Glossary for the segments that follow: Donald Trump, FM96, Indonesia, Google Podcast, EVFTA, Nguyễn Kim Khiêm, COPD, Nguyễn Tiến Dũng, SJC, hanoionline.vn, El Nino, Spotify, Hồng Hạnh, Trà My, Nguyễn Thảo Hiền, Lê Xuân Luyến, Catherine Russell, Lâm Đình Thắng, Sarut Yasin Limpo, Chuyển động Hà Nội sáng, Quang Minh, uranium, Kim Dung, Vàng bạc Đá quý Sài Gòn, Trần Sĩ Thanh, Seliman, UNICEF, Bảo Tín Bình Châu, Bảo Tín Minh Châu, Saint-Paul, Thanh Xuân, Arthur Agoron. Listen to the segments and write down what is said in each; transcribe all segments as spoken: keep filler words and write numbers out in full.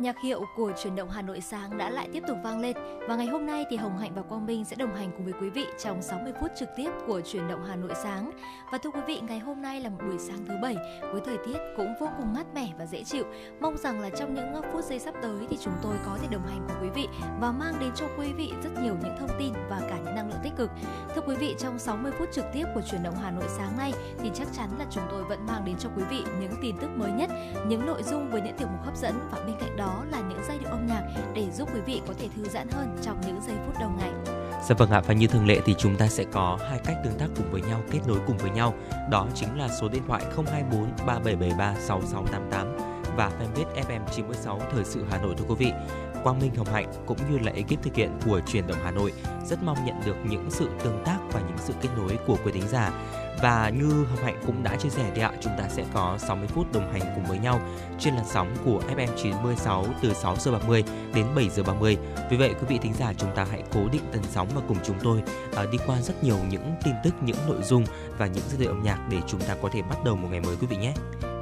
Nhạc hiệu của Chuyển động Hà Nội sáng đã lại tiếp tục vang lên, và ngày hôm nay thì Hồng Hạnh và Quang Minh sẽ đồng hành cùng với quý vị trong sáu mươi phút trực tiếp của Chuyển động Hà Nội sáng. Và thưa quý vị, ngày hôm nay là một buổi sáng thứ bảy với thời tiết cũng vô cùng mát mẻ và dễ chịu. Mong rằng là trong những phút giây sắp tới thì chúng tôi có thể đồng hành cùng quý vị và mang đến cho quý vị rất nhiều những thông tin và cả những năng lượng tích cực. Thưa quý vị, trong sáu mươi phút trực tiếp của Chuyển động Hà Nội sáng nay thì chắc chắn là chúng tôi vẫn mang đến cho quý vị những tin tức mới nhất, những nội dung với những tiểu mục hấp dẫn, và bên cạnh đó đó là những giai điệu âm nhạc để giúp quý vị có thể thư giãn hơn trong những giây phút đầu ngày. Dạ vâng ạ, và như thường lệ thì chúng ta sẽ có hai cách tương tác cùng với nhau, kết nối cùng với nhau. Đó chính là số điện thoại không hai bốn ba bảy bảy ba sáu sáu tám tám và fanpage ép em chín sáu Thời sự Hà Nội. Thưa quý vị, Quang Minh, Hồng Hạnh cũng như là ekip thực hiện của Chuyển động Hà Nội rất mong nhận được những sự tương tác và những sự kết nối của quý thính giả. Và như Hồng Hạnh cũng đã chia sẻ đấy ạ, chúng ta sẽ có sáu mươi phút đồng hành cùng với nhau trên làn sóng của ép em chín sáu từ sáu giờ ba mươi đến bảy giờ ba mươi. Vì vậy quý vị thính giả, chúng ta hãy cố định tần sóng và cùng chúng tôi uh, đi qua rất nhiều những tin tức, những nội dung và những giai điệu âm nhạc để chúng ta có thể bắt đầu một ngày mới quý vị nhé.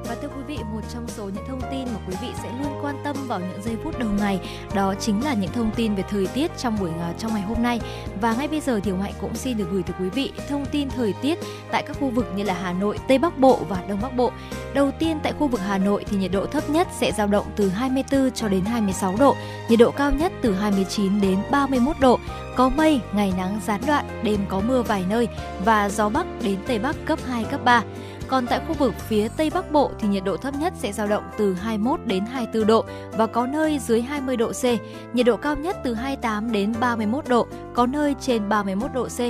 Và thưa quý vị, một trong số những thông tin mà quý vị sẽ luôn quan tâm vào những giây phút đầu ngày đó chính là những thông tin về thời tiết trong buổi trong ngày hôm nay. Và ngay bây giờ thì Hồng Hạnh cũng xin được gửi tới quý vị thông tin thời tiết tại các khu vực như là Hà Nội, Tây Bắc Bộ và Đông Bắc Bộ. Đầu tiên tại khu vực Hà Nội thì nhiệt độ thấp nhất sẽ dao động từ hai mươi tư cho đến hai mươi sáu độ, nhiệt độ cao nhất từ hai mươi chín đến ba mươi mốt độ. Có mây, ngày nắng gián đoạn, đêm có mưa vài nơi và gió Bắc đến Tây Bắc cấp hai, cấp ba. Còn tại khu vực phía Tây Bắc Bộ thì nhiệt độ thấp nhất sẽ dao động từ hai mươi mốt đến hai mươi tư độ và có nơi dưới hai mươi độ C. Nhiệt độ cao nhất từ hai mươi tám đến ba mươi mốt độ, có nơi trên ba mươi mốt độ C.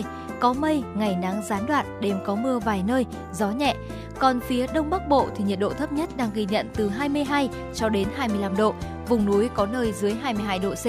Có mây, ngày nắng gián đoạn, đêm có mưa vài nơi, gió nhẹ. Còn phía Đông Bắc Bộ thì nhiệt độ thấp nhất đang ghi nhận từ hai mươi hai cho đến hai mươi lăm độ, vùng núi có nơi dưới hai mươi hai độ C.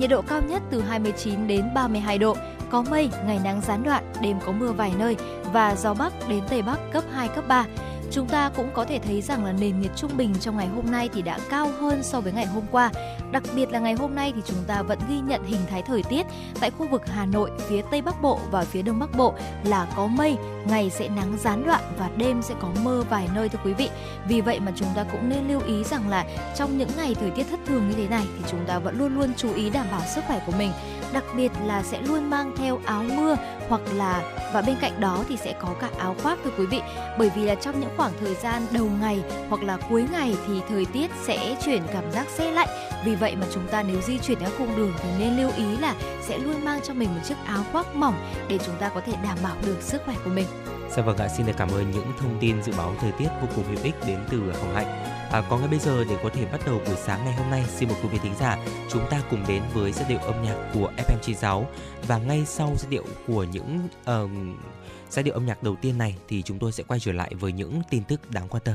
Nhiệt độ cao nhất từ hai mươi chín đến ba mươi hai độ, có mây, ngày nắng gián đoạn, đêm có mưa vài nơi và gió Bắc đến Tây Bắc cấp hai, cấp ba. Chúng ta cũng có thể thấy rằng là nền nhiệt trung bình trong ngày hôm nay thì đã cao hơn so với ngày hôm qua. Đặc biệt là ngày hôm nay thì chúng ta vẫn ghi nhận hình thái thời tiết tại khu vực Hà Nội, phía Tây Bắc Bộ và phía Đông Bắc Bộ là có mây, ngày sẽ nắng gián đoạn và đêm sẽ có mưa vài nơi thưa quý vị. Vì vậy mà chúng ta cũng nên lưu ý rằng là trong những ngày thời tiết thất thường như thế này thì chúng ta vẫn luôn luôn chú ý đảm bảo sức khỏe của mình. Đặc biệt là sẽ luôn mang theo áo mưa hoặc là và bên cạnh đó thì sẽ có cả áo khoác thưa quý vị, bởi vì là trong những khoảng thời gian đầu ngày hoặc là cuối ngày thì thời tiết sẽ chuyển cảm giác se lạnh. Vì vậy mà chúng ta nếu di chuyển các cung đường thì nên lưu ý là sẽ luôn mang cho mình một chiếc áo khoác mỏng để chúng ta có thể đảm bảo được sức khỏe của mình. Dạ vâng ạ, xin được cảm ơn những thông tin dự báo thời tiết vô cùng hữu ích đến từ Hồng Hạnh. À, còn ngay bây giờ để có thể bắt đầu buổi sáng ngày hôm nay, xin mời quý vị thính giả chúng ta cùng đến với giai điệu âm nhạc của ép em chín sáu. Và ngay sau giai điệu của những uh, giai điệu âm nhạc đầu tiên này thì chúng tôi sẽ quay trở lại với những tin tức đáng quan tâm.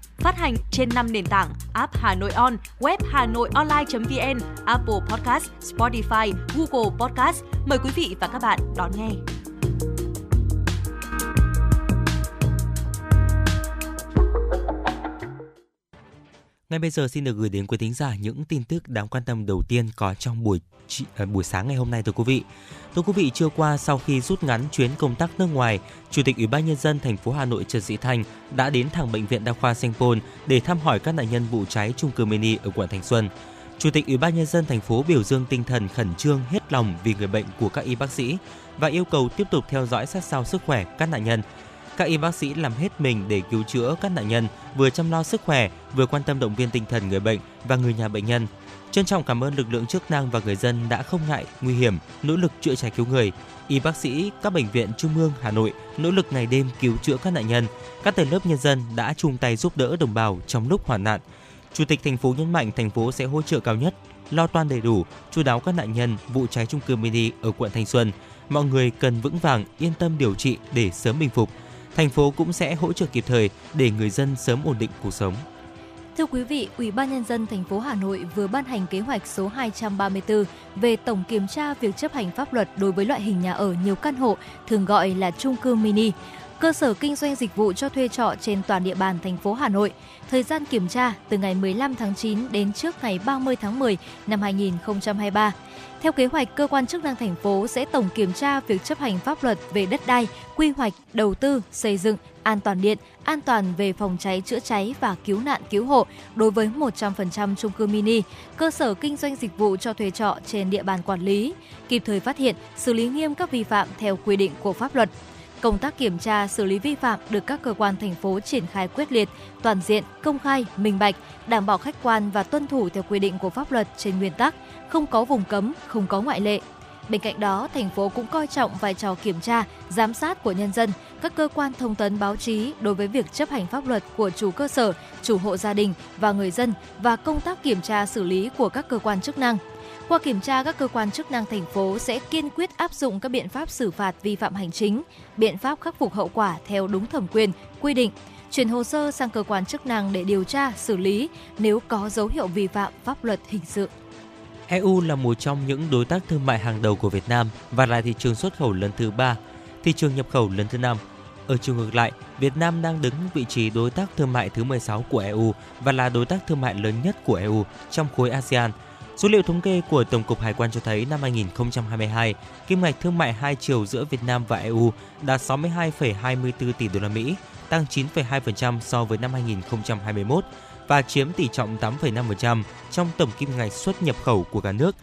Phát hành trên năm nền tảng: app Hà Nội On, web hanoionline chấm vn, Apple Podcast, Spotify, Google Podcast. Mời quý vị và các bạn đón nghe. Ngay bây giờ xin được gửi đến quý thính giả những tin tức đáng quan tâm đầu tiên có trong buổi buổi sáng ngày hôm nay thưa quý vị. Thưa quý vị, trưa qua sau khi rút ngắn chuyến công tác nước ngoài, Chủ tịch Ủy ban nhân dân thành phố Hà Nội Trần Sĩ Thanh đã đến thẳng bệnh viện đa khoa Saint-Paul để thăm hỏi các nạn nhân vụ cháy chung cư mini ở quận Thanh Xuân. Chủ tịch Ủy ban nhân dân thành phố biểu dương tinh thần khẩn trương, hết lòng vì người bệnh của các y bác sĩ và yêu cầu tiếp tục theo dõi sát sao sức khỏe các nạn nhân. Các y bác sĩ làm hết mình để cứu chữa các nạn nhân, vừa chăm lo sức khỏe, vừa quan tâm động viên tinh thần người bệnh và người nhà bệnh nhân. Trân trọng cảm ơn lực lượng chức năng và người dân đã không ngại nguy hiểm, nỗ lực chữa cháy cứu người. Y bác sĩ các bệnh viện Trung ương Hà Nội nỗ lực ngày đêm cứu chữa các nạn nhân. Các tầng lớp nhân dân đã chung tay giúp đỡ đồng bào trong lúc hoạn nạn. Chủ tịch thành phố nhấn mạnh thành phố sẽ hỗ trợ cao nhất, lo toan đầy đủ, chu đáo các nạn nhân vụ cháy chung cư mini ở quận Thanh Xuân. Mọi người cần vững vàng, yên tâm điều trị để sớm bình phục. Thành phố cũng sẽ hỗ trợ kịp thời để người dân sớm ổn định cuộc sống. Thưa quý vị, Ủy ban nhân dân thành phố Hà Nội vừa ban hành kế hoạch số hai trăm ba mươi tư về tổng kiểm tra việc chấp hành pháp luật đối với loại hình nhà ở nhiều căn hộ, thường gọi là chung cư mini, cơ sở kinh doanh dịch vụ cho thuê trọ trên toàn địa bàn thành phố Hà Nội. Thời gian kiểm tra từ ngày mười lăm tháng chín đến trước ngày ba mươi tháng mười năm hai nghìn không trăm hai mươi ba. Theo kế hoạch, cơ quan chức năng thành phố sẽ tổng kiểm tra việc chấp hành pháp luật về đất đai, quy hoạch, đầu tư, xây dựng, an toàn điện, an toàn về phòng cháy chữa cháy và cứu nạn cứu hộ đối với một trăm phần trăm chung cư mini, cơ sở kinh doanh dịch vụ cho thuê trọ trên địa bàn quản lý, kịp thời phát hiện, xử lý nghiêm các vi phạm theo quy định của pháp luật. Công tác kiểm tra, xử lý vi phạm được các cơ quan thành phố triển khai quyết liệt, toàn diện, công khai, minh bạch, đảm bảo khách quan và tuân thủ theo quy định của pháp luật trên nguyên tắc, không có vùng cấm, không có ngoại lệ. Bên cạnh đó, thành phố cũng coi trọng vai trò kiểm tra, giám sát của nhân dân, các cơ quan thông tấn báo chí đối với việc chấp hành pháp luật của chủ cơ sở, chủ hộ gia đình và người dân và công tác kiểm tra xử lý của các cơ quan chức năng. Qua kiểm tra, các cơ quan chức năng thành phố sẽ kiên quyết áp dụng các biện pháp xử phạt vi phạm hành chính, biện pháp khắc phục hậu quả theo đúng thẩm quyền, quy định, chuyển hồ sơ sang cơ quan chức năng để điều tra, xử lý nếu có dấu hiệu vi phạm pháp luật hình sự. e u là một trong những đối tác thương mại hàng đầu của Việt Nam và là thị trường xuất khẩu lớn thứ ba, thị trường nhập khẩu lớn thứ năm. Ở chiều ngược lại, Việt Nam đang đứng vị trí đối tác thương mại thứ mười sáu của e u và là đối tác thương mại lớn nhất của e u trong khối ASEAN. Số liệu thống kê của Tổng cục Hải quan cho thấy năm hai nghìn không trăm hai mươi hai, kim ngạch thương mại hai chiều giữa Việt Nam và e u đạt sáu mươi hai phẩy hai mươi tư tỷ đô la Mỹ, tăng chín phẩy hai phần trăm so với năm hai nghìn không trăm hai mươi mốt và chiếm tỷ trọng tám phẩy năm phần trăm trong tổng kim ngạch xuất nhập khẩu của cả nước.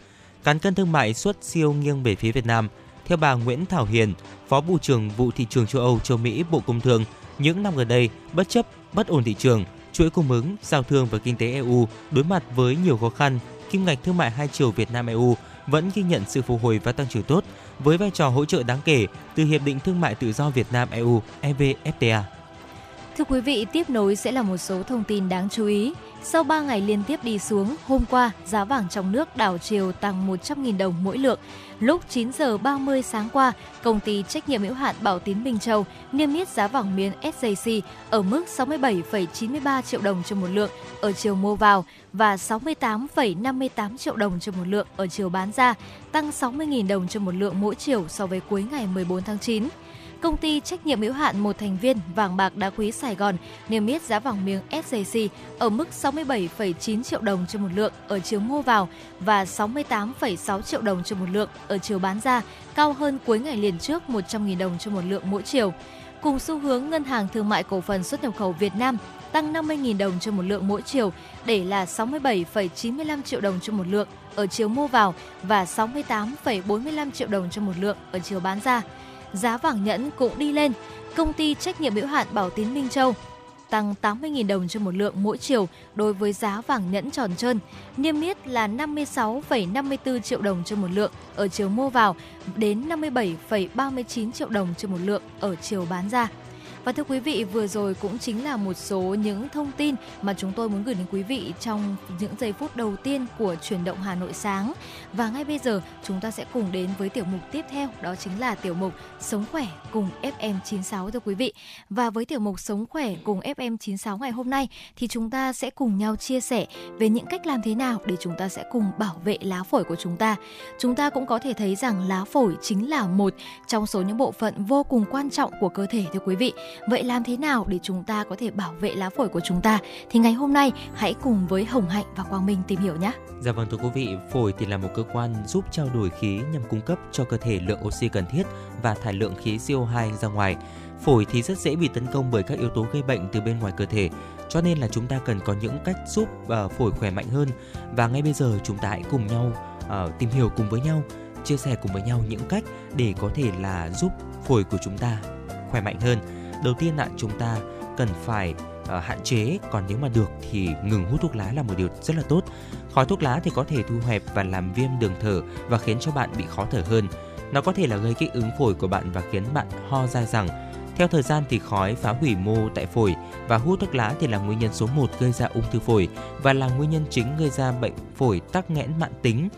Cán cân thương mại xuất siêu nghiêng về phía Việt Nam. Theo bà Nguyễn Thảo Hiền, Phó Vụ trưởng Vụ Thị trường châu Âu châu Mỹ Bộ Công Thương, những năm gần đây, bất chấp bất ổn thị trường, chuỗi cung ứng, giao thương và kinh tế e u đối mặt với nhiều khó khăn, kim ngạch thương mại hai chiều Việt Nam e u vẫn ghi nhận sự phục hồi và tăng trưởng tốt với vai trò hỗ trợ đáng kể từ Hiệp định Thương mại Tự do Việt Nam e u E V F T A. Thưa quý vị, tiếp nối sẽ là một số thông tin đáng chú ý. Sau ba ngày liên tiếp đi xuống, hôm qua giá vàng trong nước đảo chiều tăng một trăm nghìn đồng mỗi lượng. Lúc chín giờ ba mươi sáng qua, công ty trách nhiệm hữu hạn Bảo Tín Bình Châu niêm yết giá vàng miếng S J C ở mức sáu mươi bảy phẩy chín mươi ba triệu đồng trên một lượng ở chiều mua vào và sáu mươi tám phẩy năm mươi tám triệu đồng trên một lượng ở chiều bán ra, tăng sáu mươi nghìn đồng trên một lượng mỗi chiều so với cuối ngày mười bốn tháng chín. Công ty trách nhiệm hữu hạn một thành viên Vàng bạc Đá quý Sài Gòn niêm yết giá vàng miếng ét gi xê ở mức sáu mươi bảy phẩy chín triệu đồng trên một lượng ở chiều mua vào và sáu mươi tám phẩy sáu triệu đồng trên một lượng ở chiều bán ra, cao hơn cuối ngày liền trước một trăm nghìn đồng trên một lượng mỗi chiều. Cùng xu hướng, Ngân hàng Thương mại Cổ phần Xuất nhập khẩu Việt Nam tăng năm mươi nghìn đồng trên một lượng mỗi chiều để là sáu mươi bảy phẩy chín mươi lăm triệu đồng trên một lượng ở chiều mua vào và sáu mươi tám phẩy bốn mươi lăm triệu đồng trên một lượng ở chiều bán ra. Giá vàng nhẫn cũng đi lên. Công ty trách nhiệm hữu hạn Bảo Tín Minh Châu tăng tám mươi nghìn đồng trên một lượng mỗi chiều đối với giá vàng nhẫn tròn trơn, niêm yết là năm mươi sáu phẩy năm mươi tư triệu đồng trên một lượng ở chiều mua vào đến năm mươi bảy phẩy ba mươi chín triệu đồng trên một lượng ở chiều bán ra. Và thưa quý vị, vừa rồi cũng chính là một số những thông tin mà chúng tôi muốn gửi đến quý vị trong những giây phút đầu tiên của Chuyển động Hà Nội sáng. Và ngay bây giờ chúng ta sẽ cùng đến với tiểu mục tiếp theo, đó chính là tiểu mục Sống khỏe cùng ép em chín sáu thưa quý vị. Và với tiểu mục Sống khỏe cùng ép em chín sáu ngày hôm nay thì chúng ta sẽ cùng nhau chia sẻ về những cách làm thế nào để chúng ta sẽ cùng bảo vệ lá phổi của chúng ta. Chúng ta cũng có thể thấy rằng lá phổi chính là một trong số những bộ phận vô cùng quan trọng của cơ thể thưa quý vị. Vậy làm thế nào để chúng ta có thể bảo vệ lá phổi của chúng ta? Thì ngày hôm nay hãy cùng với Hồng Hạnh và Quang Minh tìm hiểu nhé. Dạ vâng thưa quý vị, phổi thì là một cơ quan giúp trao đổi khí nhằm cung cấp cho cơ thể lượng oxy cần thiết và thải lượng khí xê o hai ra ngoài. Phổi thì rất dễ bị tấn công bởi các yếu tố gây bệnh từ bên ngoài cơ thể, cho nên là chúng ta cần có những cách giúp phổi khỏe mạnh hơn. Và ngay bây giờ chúng ta hãy cùng nhau uh, tìm hiểu cùng với nhau, chia sẻ cùng với nhau những cách để có thể là giúp phổi của chúng ta khỏe mạnh hơn. Đầu tiên ạ, chúng ta cần phải uh, hạn chế, còn nếu mà được thì ngừng hút thuốc lá là một điều rất là tốt. Khói thuốc lá thì có thể thu hẹp và làm viêm đường thở và khiến cho bạn bị khó thở hơn. Nó có thể là gây kích ứng phổi của bạn và khiến bạn ho dai dẳng. Theo thời gian thì khói phá hủy mô tại phổi và hút thuốc lá thì là nguyên nhân số một gây ra ung thư phổi và là nguyên nhân chính gây ra bệnh phổi tắc nghẽn mãn tính.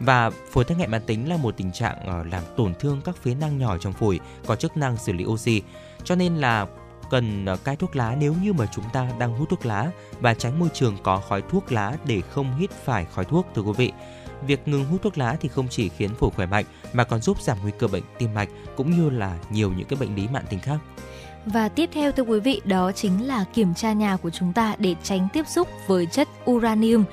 Và phổi tắc nghẽn mãn tính là một tình trạng làm tổn thương các phế nang nhỏ trong phổi có chức năng xử lý oxy, cho nên là cần cai thuốc lá nếu như mà chúng ta đang hút thuốc lá và tránh môi trường có khói thuốc lá để không hít phải khói thuốc thưa quý vị. Việc ngừng hút thuốc lá thì không chỉ khiến phổi khỏe mạnh mà còn giúp giảm nguy cơ bệnh tim mạch cũng như là nhiều những cái bệnh lý mãn tính khác. Và tiếp theo thưa quý vị, đó chính là kiểm tra nhà của chúng ta để tránh tiếp xúc với chất uranium.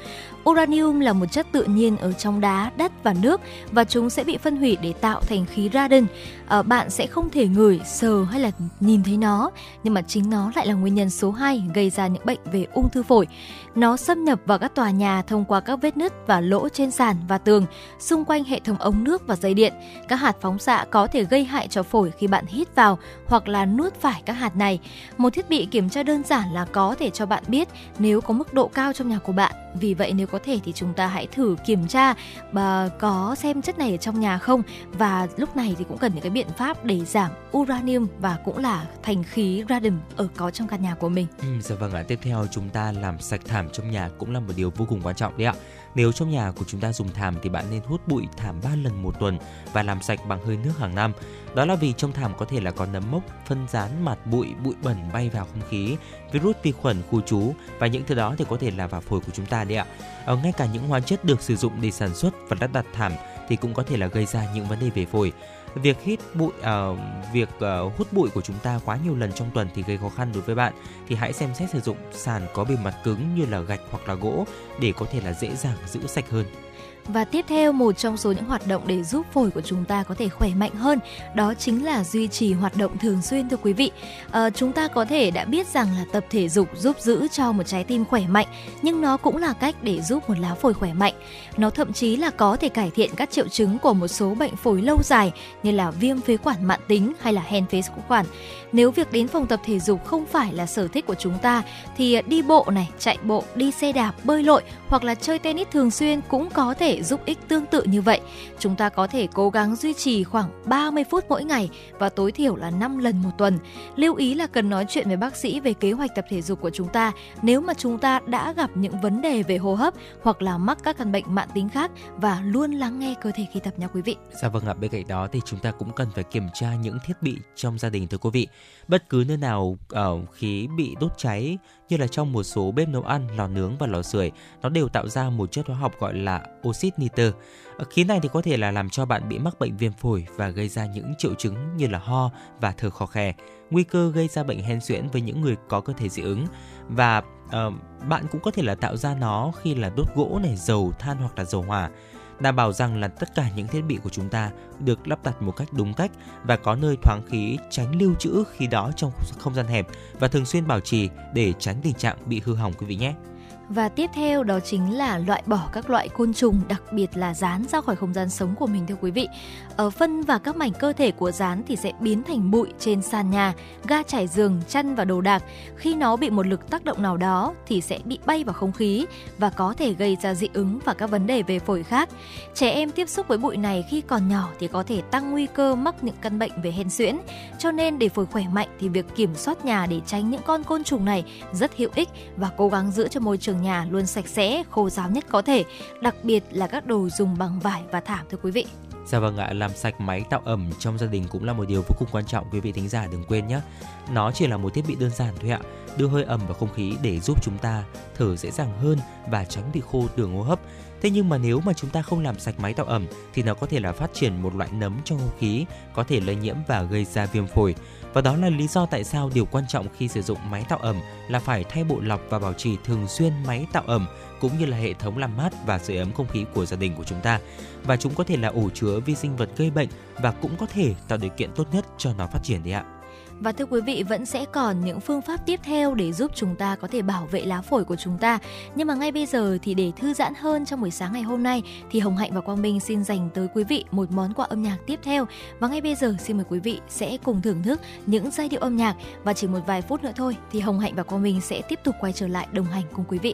Uranium là một chất tự nhiên ở trong đá, đất và nước và chúng sẽ bị phân hủy để tạo thành khí radon. À, bạn sẽ không thể ngửi, sờ hay là nhìn thấy nó, nhưng mà chính nó lại là nguyên nhân số hai gây ra những bệnh về ung thư phổi. Nó xâm nhập vào các tòa nhà thông qua các vết nứt và lỗ trên sàn và tường, xung quanh hệ thống ống nước và dây điện. Các hạt phóng xạ có thể gây hại cho phổi khi bạn hít vào hoặc là nuốt phải các hạt này. Một thiết bị kiểm tra đơn giản là có thể cho bạn biết nếu có mức độ cao trong nhà của bạn. Vì vậy nếu có thể thì chúng ta hãy thử kiểm tra và có xem chất này ở trong nhà không. Và lúc này thì cũng cần những cái biện pháp để giảm uranium và cũng là thành khí radon ở có trong căn nhà của mình. Ừ, dạ vâng ạ. Tiếp theo chúng ta làm sạch thảm trong nhà cũng là một điều vô cùng quan trọng đấy ạ. Nếu trong nhà của chúng ta dùng thảm thì bạn nên hút bụi thảm ba lần một tuần và làm sạch bằng hơi nước hàng năm. Đó là vì trong thảm có thể là có nấm mốc, phân rán, mạt bụi, bụi bẩn bay vào không khí, virus, vi khuẩn khu trú và những thứ đó thì có thể là vào phổi của chúng ta đấy ạ. Ở ngay cả những hóa chất được sử dụng để sản xuất và lắp đặt thảm thì cũng có thể là gây ra những vấn đề về phổi. Việc hít bụi, uh, việc uh, hút bụi của chúng ta quá nhiều lần trong tuần thì gây khó khăn đối với bạn. Thì hãy xem xét sử dụng sàn có bề mặt cứng như là gạch hoặc là gỗ để có thể là dễ dàng giữ sạch hơn. Và tiếp theo, một trong số những hoạt động để giúp phổi của chúng ta có thể khỏe mạnh hơn, đó chính là duy trì hoạt động thường xuyên thưa quý vị. À, chúng ta có thể đã biết rằng là tập thể dục giúp giữ cho một trái tim khỏe mạnh, nhưng nó cũng là cách để giúp một lá phổi khỏe mạnh. Nó thậm chí là có thể cải thiện các triệu chứng của một số bệnh phổi lâu dài như là viêm phế quản mãn tính hay là hen phế quản. Nếu việc đến phòng tập thể dục không phải là sở thích của chúng ta thì đi bộ này, chạy bộ, đi xe đạp, bơi lội hoặc là chơi tennis thường xuyên cũng có thể giúp ích tương tự như vậy. Chúng ta có thể cố gắng duy trì khoảng ba mươi phút mỗi ngày và tối thiểu là năm lần một tuần. Lưu ý là cần nói chuyện với bác sĩ về kế hoạch tập thể dục của chúng ta nếu mà chúng ta đã gặp những vấn đề về hô hấp hoặc là mắc các căn bệnh mãn tính khác và luôn lắng nghe cơ thể khi tập nha quý vị. Dạ vâng ạ, bên cạnh đó thì chúng ta cũng cần phải kiểm tra những thiết bị trong gia đình thưa quý vị. Bất cứ nơi nào uh, khí bị đốt cháy như là trong một số bếp nấu ăn, lò nướng và lò sưởi, nó đều tạo ra một chất hóa học gọi là oxit nitơ. Khí này thì có thể là làm cho bạn bị mắc bệnh viêm phổi và gây ra những triệu chứng như là ho và thở khò khè, nguy cơ gây ra bệnh hen suyễn với những người có cơ thể dị ứng. Và uh, bạn cũng có thể là tạo ra nó khi là đốt gỗ này, dầu than hoặc là dầu hỏa. Đảm bảo rằng là tất cả những thiết bị của chúng ta được lắp đặt một cách đúng cách và có nơi thoáng khí, tránh lưu trữ khí đó trong không gian hẹp và thường xuyên bảo trì để tránh tình trạng bị hư hỏng quý vị nhé. Và tiếp theo đó chính là loại bỏ các loại côn trùng, đặc biệt là gián, ra khỏi không gian sống của mình thưa quý vị. Ở phân và các mảnh cơ thể của gián thì sẽ biến thành bụi trên sàn nhà, ga trải giường, chăn và đồ đạc. Khi nó bị một lực tác động nào đó thì sẽ bị bay vào không khí và có thể gây ra dị ứng và các vấn đề về phổi khác. Trẻ em tiếp xúc với bụi này khi còn nhỏ thì có thể tăng nguy cơ mắc những căn bệnh về hen suyễn. Cho nên để phổi khỏe mạnh thì việc kiểm soát nhà để tránh những con côn trùng này rất hữu ích, và cố gắng giữ cho môi trường nhà luôn sạch sẽ, khô ráo nhất có thể, đặc biệt là các đồ dùng bằng vải và thảm thưa quý vị. Dạ vâng ạ, làm sạch máy tạo ẩm trong gia đình cũng là một điều vô cùng quan trọng quý vị thính giả đừng quên nhé. Nó chỉ là một thiết bị đơn giản thôi ạ, đưa hơi ẩm vào không khí để giúp chúng ta thở dễ dàng hơn và tránh bị khô đường hô hấp. Thế nhưng mà nếu mà chúng ta không làm sạch máy tạo ẩm thì nó có thể là phát triển một loại nấm trong không khí, có thể lây nhiễm và gây ra viêm phổi. Và đó là lý do tại sao điều quan trọng khi sử dụng máy tạo ẩm là phải thay bộ lọc và bảo trì thường xuyên máy tạo ẩm, cũng như là hệ thống làm mát và sưởi ấm không khí của gia đình của chúng ta. Và chúng có thể là ổ chứa vi sinh vật gây bệnh và cũng có thể tạo điều kiện tốt nhất cho nó phát triển đấy ạ. Và thưa quý vị, vẫn sẽ còn những phương pháp tiếp theo để giúp chúng ta có thể bảo vệ lá phổi của chúng ta. Nhưng mà ngay bây giờ thì để thư giãn hơn trong buổi sáng ngày hôm nay thì Hồng Hạnh và Quang Minh xin dành tới quý vị một món quà âm nhạc tiếp theo. Và ngay bây giờ xin mời quý vị sẽ cùng thưởng thức những giai điệu âm nhạc, và chỉ một vài phút nữa thôi thì Hồng Hạnh và Quang Minh sẽ tiếp tục quay trở lại đồng hành cùng quý vị.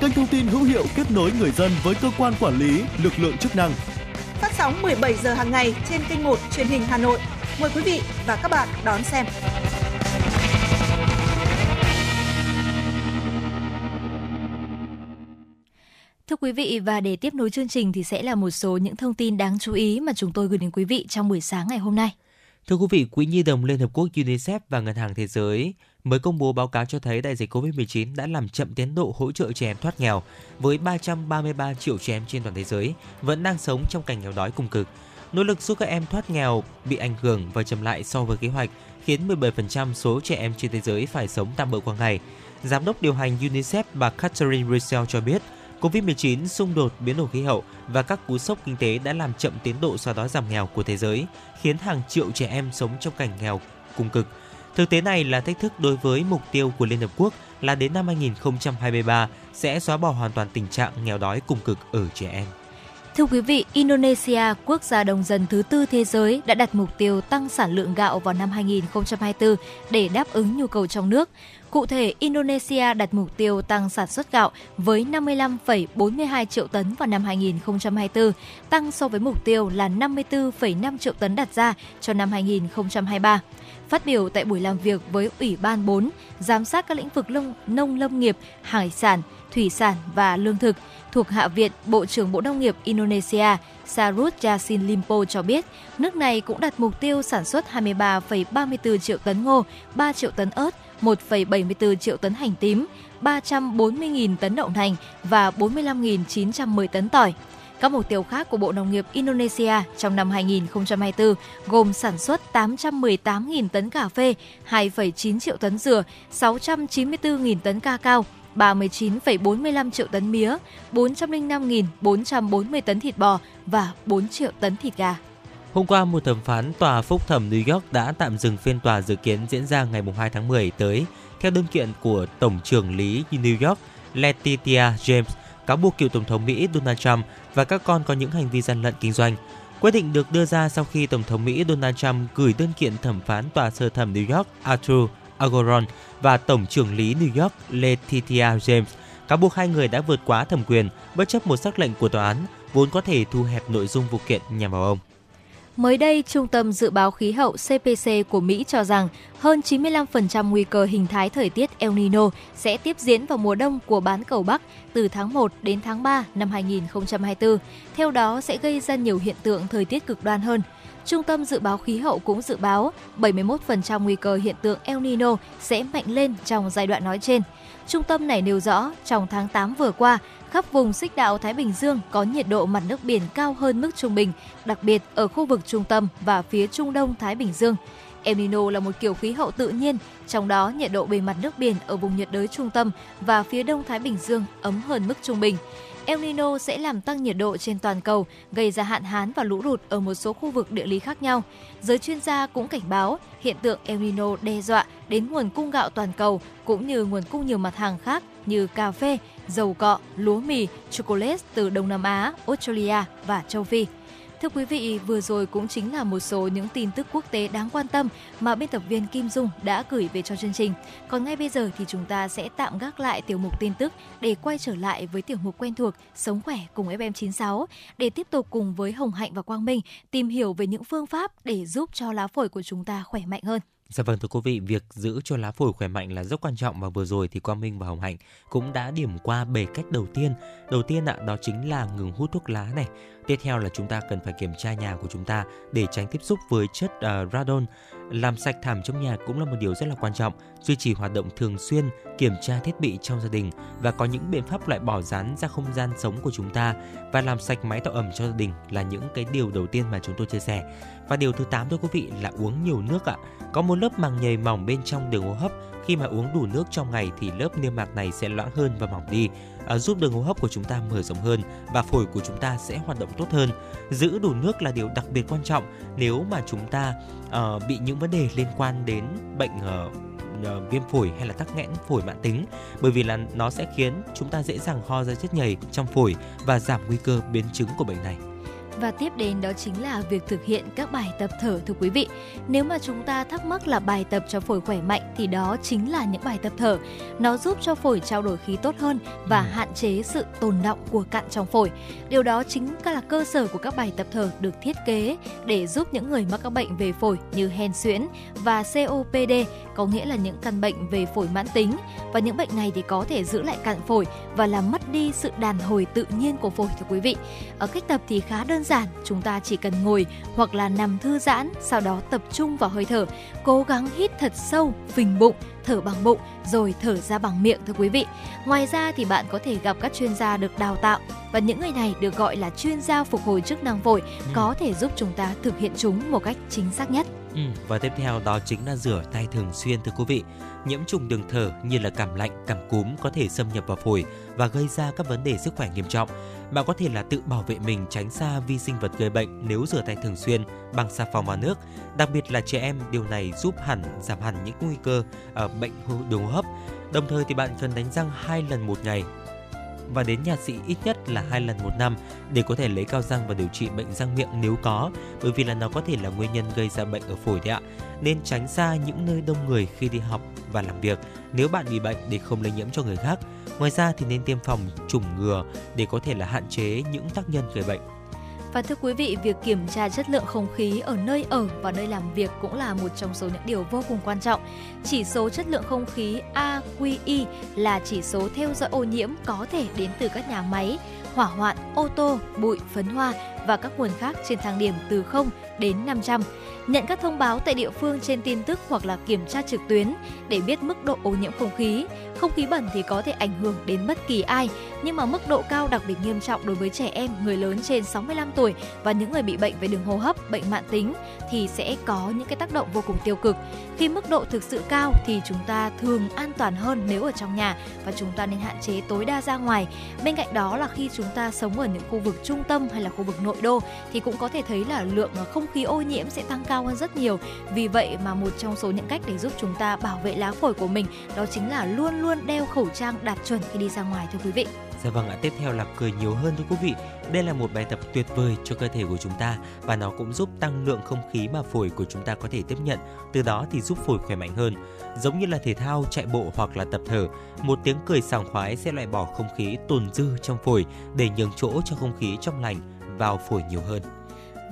kênh thông tin hữu hiệu kết nối người dân với cơ quan quản lý, lực lượng chức năng. Phát sóng mười bảy giờ hàng ngày trên kênh một truyền hình Hà Nội. Mời quý vị và các bạn đón xem. Thưa quý vị, và để tiếp nối chương trình thì sẽ là một số những thông tin đáng chú ý mà chúng tôi gửi đến quý vị trong buổi sáng ngày hôm nay. Thưa quý vị, Quỹ Nhi đồng Liên Hợp Quốc UNICEF và Ngân hàng Thế giới mới công bố báo cáo cho thấy đại dịch covid mười chín đã làm chậm tiến độ hỗ trợ trẻ em thoát nghèo, với ba trăm ba mươi ba triệu trẻ em trên toàn thế giới vẫn đang sống trong cảnh nghèo đói cùng cực. Nỗ lực giúp các em thoát nghèo bị ảnh hưởng và chậm lại so với kế hoạch, khiến mười bảy phần trăm số trẻ em trên thế giới phải sống tạm bợ qua ngày. Giám đốc điều hành UNICEF bà Catherine Russell cho biết, covid mười chín, xung đột, biến đổi khí hậu và các cú sốc kinh tế đã làm chậm tiến độ xóa đói giảm nghèo của thế giới, khiến hàng triệu trẻ em sống trong cảnh nghèo cùng cực. Thực tế này là thách thức đối với mục tiêu của Liên Hợp Quốc là đến năm hai không hai ba sẽ xóa bỏ hoàn toàn tình trạng nghèo đói cùng cực ở trẻ em. Thưa quý vị, Indonesia, quốc gia đông dân thứ tư thế giới, đã đặt mục tiêu tăng sản lượng gạo vào năm hai không hai tư để đáp ứng nhu cầu trong nước. Cụ thể, Indonesia đặt mục tiêu tăng sản xuất gạo với năm mươi lăm phẩy bốn mươi hai triệu tấn vào năm hai không hai tư, tăng so với mục tiêu là năm mươi tư phẩy năm triệu tấn đặt ra cho năm hai không hai ba. Phát biểu tại buổi làm việc với Ủy ban bốn, giám sát các lĩnh vực nông lâm nghiệp, hải sản, thủy sản và lương thực, thuộc Hạ viện, Bộ trưởng Bộ Nông nghiệp Indonesia Sarut Yasin Limpo cho biết, nước này cũng đặt mục tiêu sản xuất hai mươi ba phẩy ba mươi tư triệu tấn ngô, ba triệu tấn ớt, một phẩy bảy mươi tư triệu tấn hành tím, ba trăm bốn mươi nghìn tấn đậu nành và bốn mươi lăm nghìn chín trăm mười tấn tỏi. Các mục tiêu khác của Bộ Nông nghiệp Indonesia trong năm hai không hai tư gồm sản xuất tám trăm mười tám nghìn tấn cà phê, hai phẩy chín triệu tấn dừa, sáu trăm chín mươi tư nghìn tấn ca cao, ba mươi chín phẩy bốn mươi lăm triệu tấn mía, bốn trăm lẻ năm nghìn bốn trăm bốn mươi tấn thịt bò và bốn triệu tấn thịt gà. Hôm qua, một thẩm phán tòa phúc thẩm New York đã tạm dừng phiên tòa dự kiến diễn ra ngày hai tháng mười tới, theo đơn kiện của Tổng trưởng lý New York Letitia James, cáo buộc cựu Tổng thống Mỹ Donald Trump và các con có những hành vi gian lận kinh doanh. Quyết định được đưa ra sau khi Tổng thống Mỹ Donald Trump gửi đơn kiện thẩm phán tòa sơ thẩm New York Arthur Agoron và Tổng trưởng lý New York Letitia James, cáo buộc hai người đã vượt quá thẩm quyền, bất chấp một sắc lệnh của tòa án, vốn có thể thu hẹp nội dung vụ kiện nhằm vào ông. Mới đây, Trung tâm Dự báo Khí hậu C P C của Mỹ cho rằng hơn chín mươi lăm phần trăm nguy cơ hình thái thời tiết El Nino sẽ tiếp diễn vào mùa đông của bán cầu Bắc từ tháng một đến tháng ba năm hai không hai tư. Theo đó sẽ gây ra nhiều hiện tượng thời tiết cực đoan hơn. Trung tâm Dự báo Khí hậu cũng dự báo bảy mươi mốt phần trăm nguy cơ hiện tượng El Nino sẽ mạnh lên trong giai đoạn nói trên. Trung tâm này nêu rõ, trong tháng tám vừa qua, khắp vùng xích đạo Thái Bình Dương có nhiệt độ mặt nước biển cao hơn mức trung bình, đặc biệt ở khu vực trung tâm và phía trung đông Thái Bình Dương. El Nino là một kiểu khí hậu tự nhiên, trong đó nhiệt độ bề mặt nước biển ở vùng nhiệt đới trung tâm và phía đông Thái Bình Dương ấm hơn mức trung bình. El Nino sẽ làm tăng nhiệt độ trên toàn cầu, gây ra hạn hán và lũ lụt ở một số khu vực địa lý khác nhau. Giới chuyên gia cũng cảnh báo hiện tượng El Nino đe dọa đến nguồn cung gạo toàn cầu, cũng như nguồn cung nhiều mặt hàng khác như cà phê, dầu cọ, lúa mì, chocolate từ Đông Nam Á, Australia và châu Phi. Thưa quý vị, vừa rồi cũng chính là một số những tin tức quốc tế đáng quan tâm mà biên tập viên Kim Dung đã gửi về cho chương trình. Còn ngay bây giờ thì chúng ta sẽ tạm gác lại tiểu mục tin tức để quay trở lại với tiểu mục quen thuộc Sống khỏe cùng ép em chín sáu để tiếp tục cùng với Hồng Hạnh và Quang Minh tìm hiểu về những phương pháp để giúp cho lá phổi của chúng ta khỏe mạnh hơn. Dạ vâng thưa quý vị, việc giữ cho lá phổi khỏe mạnh là rất quan trọng, và vừa rồi thì Quang Minh và Hồng Hạnh cũng đã điểm qua bảy cách đầu tiên. Đầu tiên ạ, à, đó chính là ngừng hút thuốc lá này. Tiếp theo là chúng ta cần phải kiểm tra nhà của chúng ta để tránh tiếp xúc với chất uh, radon. Làm sạch thảm trong nhà cũng là một điều rất là quan trọng. Duy trì hoạt động thường xuyên, kiểm tra thiết bị trong gia đình và có những biện pháp loại bỏ rắn ra không gian sống của chúng ta, và làm sạch máy tạo ẩm cho gia đình là những cái điều đầu tiên mà chúng tôi chia sẻ. Và điều thứ tám thưa quý vị là uống nhiều nước ạ. À. Có một lớp màng nhầy mỏng bên trong đường hô hấp Khi mà uống đủ nước trong ngày thì lớp niêm mạc này sẽ loãng hơn và mỏng đi, giúp đường hô hấp của chúng ta mở rộng hơn và phổi của chúng ta sẽ hoạt động tốt hơn. Giữ đủ nước là điều đặc biệt quan trọng nếu mà chúng ta uh, bị những vấn đề liên quan đến bệnh uh, viêm phổi hay là tắc nghẽn phổi mãn tính, bởi vì là nó sẽ khiến chúng ta dễ dàng ho ra chất nhầy trong phổi và giảm nguy cơ biến chứng của bệnh này. Và tiếp đến đó chính là việc thực hiện các bài tập thở, thưa quý vị. Nếu mà chúng ta thắc mắc là bài tập cho phổi khỏe mạnh thì đó chính là những bài tập thở. Nó giúp cho phổi trao đổi khí tốt hơn và hạn chế sự tồn đọng của cặn trong phổi. Điều đó chính là cơ sở của các bài tập thở được thiết kế để giúp những người mắc các bệnh về phổi như hen suyễn và C O P D, có nghĩa là những căn bệnh về phổi mãn tính. Và những bệnh này thì có thể giữ lại cặn phổi và làm mất đi sự đàn hồi tự nhiên của phổi, thưa quý vị. Ở cách tập thì khá đơn giản. Chúng ta chỉ cần ngồi hoặc là nằm thư giãn, sau đó tập trung vào hơi thở, cố gắng hít thật sâu, phình bụng, thở bằng bụng rồi thở ra bằng miệng, thưa quý vị. Ngoài ra thì bạn có thể gặp các chuyên gia được đào tạo, và những người này được gọi là chuyên gia phục hồi chức năng phổi, có thể giúp chúng ta thực hiện chúng một cách chính xác nhất. Ừ, và tiếp theo đó chính là rửa tay thường xuyên, thưa quý vị. Nhiễm trùng đường thở như là cảm lạnh, cảm cúm có thể xâm nhập vào phổi và gây ra các vấn đề sức khỏe nghiêm trọng. Bạn có thể là tự bảo vệ mình tránh xa vi sinh vật gây bệnh nếu rửa tay thường xuyên bằng xà phòng và nước. Đặc biệt là trẻ em, điều này giúp hẳn giảm hẳn những nguy cơ ở bệnh đường hô hấp. Đồng thời thì bạn cần đánh răng hai lần một ngày và đến nhà sĩ ít nhất là hai lần một năm để có thể lấy cao răng và điều trị bệnh răng miệng nếu có, bởi vì là nó có thể là nguyên nhân gây ra bệnh ở phổi đấy ạ. Nên tránh xa những nơi đông người khi đi học và làm việc nếu bạn bị bệnh để không lây nhiễm cho người khác. Ngoài ra thì nên tiêm phòng chủng ngừa để có thể là hạn chế những tác nhân gây bệnh. Và thưa quý vị, việc kiểm tra chất lượng không khí ở nơi ở và nơi làm việc cũng là một trong số những điều vô cùng quan trọng. Chỉ số chất lượng không khí A Q I là chỉ số theo dõi ô nhiễm có thể đến từ các nhà máy, hỏa hoạn, ô tô, bụi, phấn hoa và các nguồn khác trên thang điểm từ không đến năm trăm. Nhận các thông báo tại địa phương trên tin tức hoặc là kiểm tra trực tuyến để biết mức độ ô nhiễm không khí. Không khí bẩn thì có thể ảnh hưởng đến bất kỳ ai, nhưng mà mức độ cao đặc biệt nghiêm trọng đối với trẻ em, người lớn trên sáu mươi lăm tuổi và những người bị bệnh về đường hô hấp, bệnh mãn tính thì sẽ có những cái tác động vô cùng tiêu cực. Khi mức độ thực sự cao thì chúng ta thường an toàn hơn nếu ở trong nhà và chúng ta nên hạn chế tối đa ra ngoài. Bên cạnh đó là khi chúng ta sống ở những khu vực trung tâm hay là khu vực nội đô thì cũng có thể thấy là lượng không khí ô nhiễm sẽ tăng cao hơn rất nhiều. Vì vậy mà một trong số những cách để giúp chúng ta bảo vệ lá phổi của mình đó chính là luôn luôn đeo khẩu trang đạt chuẩn khi đi ra ngoài, thưa quý vị. Dạ vâng ạ, tiếp theo là cười nhiều hơn, thưa quý vị. Đây là một bài tập tuyệt vời cho cơ thể của chúng ta và nó cũng giúp tăng lượng không khí mà phổi của chúng ta có thể tiếp nhận, từ đó thì giúp phổi khỏe mạnh hơn. Giống như là thể thao, chạy bộ hoặc là tập thở, một tiếng cười sảng khoái sẽ loại bỏ không khí tồn dư trong phổi để nhường chỗ cho không khí trong lành vào phổi nhiều hơn.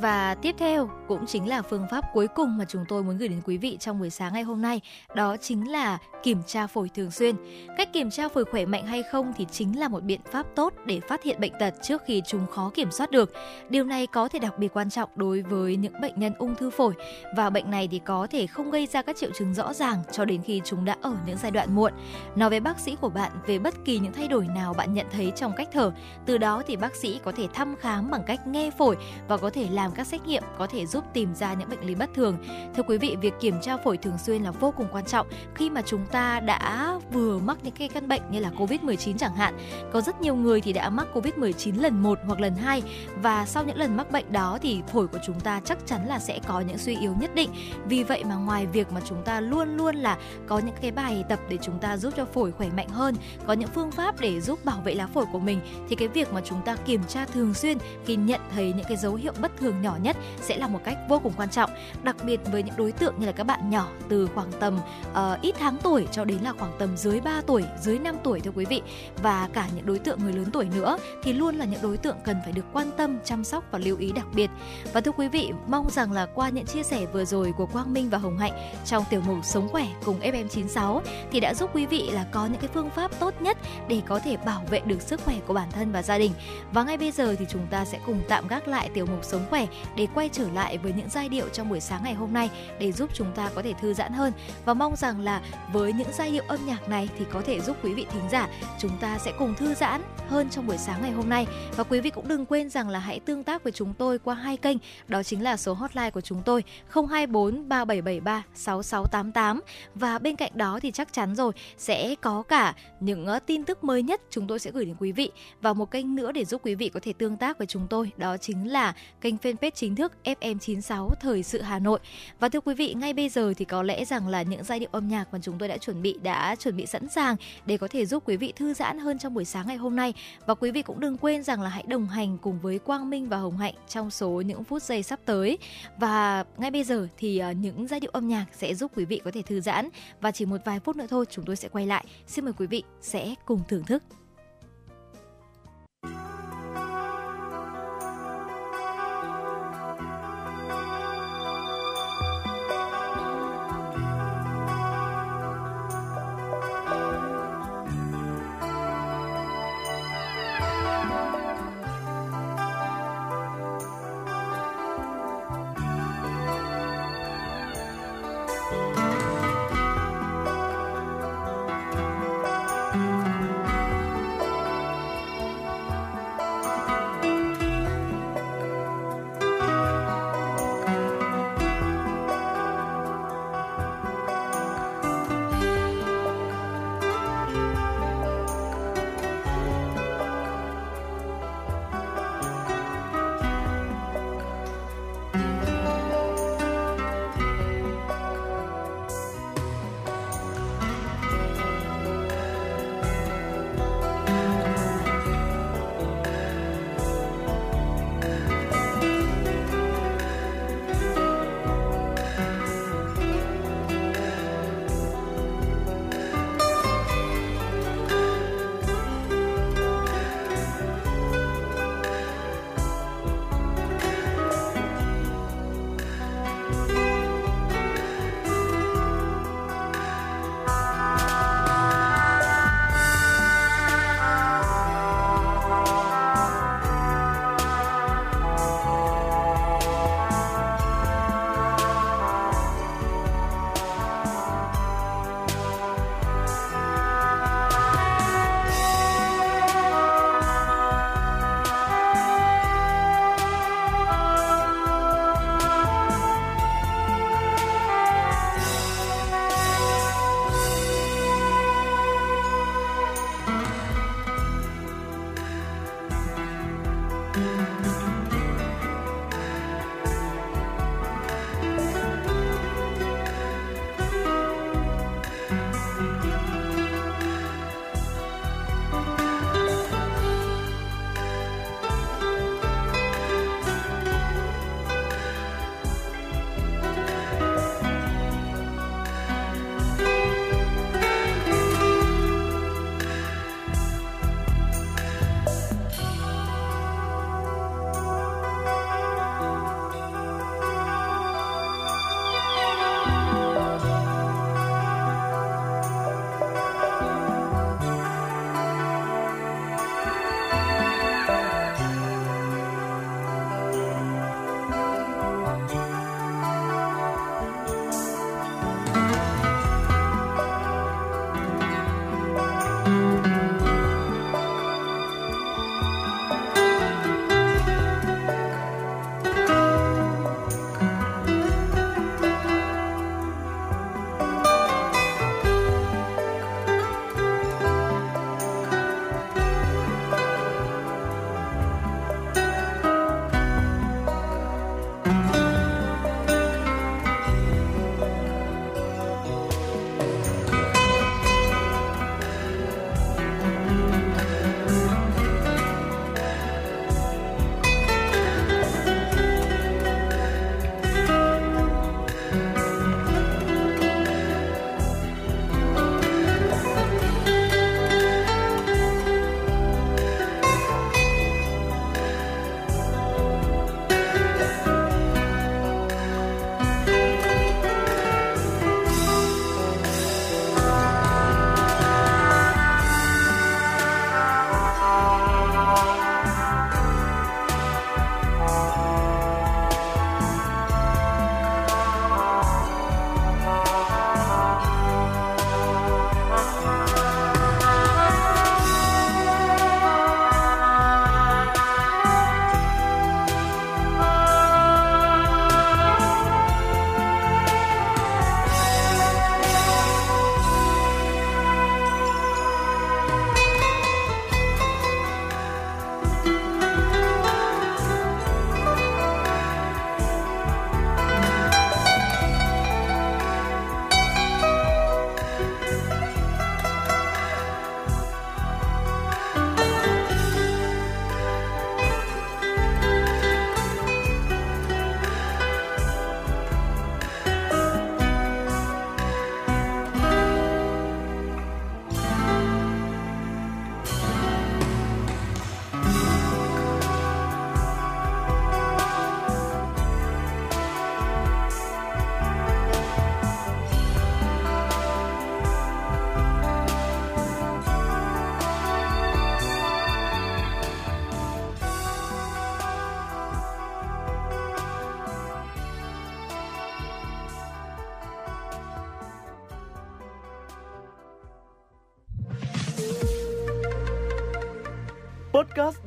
Và tiếp theo cũng chính là phương pháp cuối cùng mà chúng tôi muốn gửi đến quý vị trong buổi sáng ngày hôm nay, đó chính là kiểm tra phổi thường xuyên. Cách kiểm tra phổi khỏe mạnh hay không thì chính là một biện pháp tốt để phát hiện bệnh tật trước khi chúng khó kiểm soát được. Điều này có thể đặc biệt quan trọng đối với những bệnh nhân ung thư phổi, và bệnh này thì có thể không gây ra các triệu chứng rõ ràng cho đến khi chúng đã ở những giai đoạn muộn. Nói với bác sĩ của bạn về bất kỳ những thay đổi nào bạn nhận thấy trong cách thở, từ đó thì bác sĩ có thể thăm khám bằng cách nghe phổi và có thể làm các xét nghiệm có thể giúp tìm ra những bệnh lý bất thường. Thưa quý vị, việc kiểm tra phổi thường xuyên là vô cùng quan trọng khi mà chúng ta đã vừa mắc những cái căn bệnh như là covid mười chín chẳng hạn. Có rất nhiều người thì đã mắc covid mười chín lần một hoặc lần hai, và sau những lần mắc bệnh đó thì phổi của chúng ta chắc chắn là sẽ có những suy yếu nhất định. Vì vậy mà ngoài việc mà chúng ta luôn luôn là có những cái bài tập để chúng ta giúp cho phổi khỏe mạnh hơn, có những phương pháp để giúp bảo vệ lá phổi của mình, thì cái việc mà chúng ta kiểm tra thường xuyên khi nhận thấy những cái dấu hiệu bất thường nhỏ nhất sẽ là một cách vô cùng quan trọng, đặc biệt với những đối tượng như là các bạn nhỏ từ khoảng tầm uh, ít tháng tuổi cho đến là khoảng tầm dưới ba tuổi, dưới năm tuổi, thưa quý vị. Và cả những đối tượng người lớn tuổi nữa thì luôn là những đối tượng cần phải được quan tâm, chăm sóc và lưu ý đặc biệt. Và thưa quý vị, mong rằng là qua những chia sẻ vừa rồi của Quang Minh và Hồng Hạnh trong tiểu mục Sống Khỏe cùng ép em chín sáu thì đã giúp quý vị là có những cái phương pháp tốt nhất để có thể bảo vệ được sức khỏe của bản thân và gia đình. Và ngay bây giờ thì chúng ta sẽ cùng tạm gác lại tiểu mục Sống Khỏe này để quay trở lại với những giai điệu trong buổi sáng ngày hôm nay để giúp chúng ta có thể thư giãn hơn. Và mong rằng là với những giai điệu âm nhạc này thì có thể giúp quý vị thính giả chúng ta sẽ cùng thư giãn hơn trong buổi sáng ngày hôm nay. Và quý vị cũng đừng quên rằng là hãy tương tác với chúng tôi qua hai kênh, đó chính là số hotline của chúng tôi không hai bốn ba bảy bảy ba sáu sáu tám tám, và bên cạnh đó thì chắc chắn rồi sẽ có cả những tin tức mới nhất chúng tôi sẽ gửi đến quý vị. Và một kênh nữa để giúp quý vị có thể tương tác với chúng tôi đó chính là kênh fanpage chính thức ép em chín sáu Thời sự Hà Nội. Và thưa quý vị, ngay bây giờ thì có lẽ rằng là những giai điệu âm nhạc mà chúng tôi đã chuẩn bị đã chuẩn bị sẵn sàng để có thể giúp quý vị thư giãn hơn trong buổi sáng ngày hôm nay. Và quý vị cũng đừng quên rằng là hãy đồng hành cùng với Quang Minh và Hồng Hạnh trong số những phút giây sắp tới. Và ngay bây giờ thì những giai điệu âm nhạc sẽ giúp quý vị có thể thư giãn, và chỉ một vài phút nữa thôi chúng tôi sẽ quay lại. Xin mời quý vị sẽ cùng thưởng thức. podcast